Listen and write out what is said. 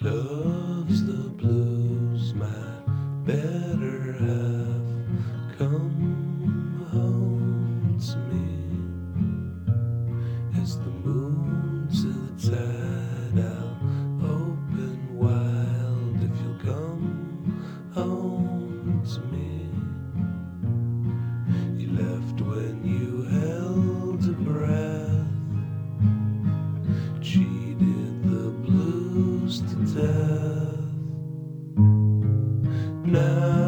Loves the blues, might better have come home to me. As the moon to the tide, I'll open wild if you'll come home to me. You left when you held a breath, cheated the blues to death. Now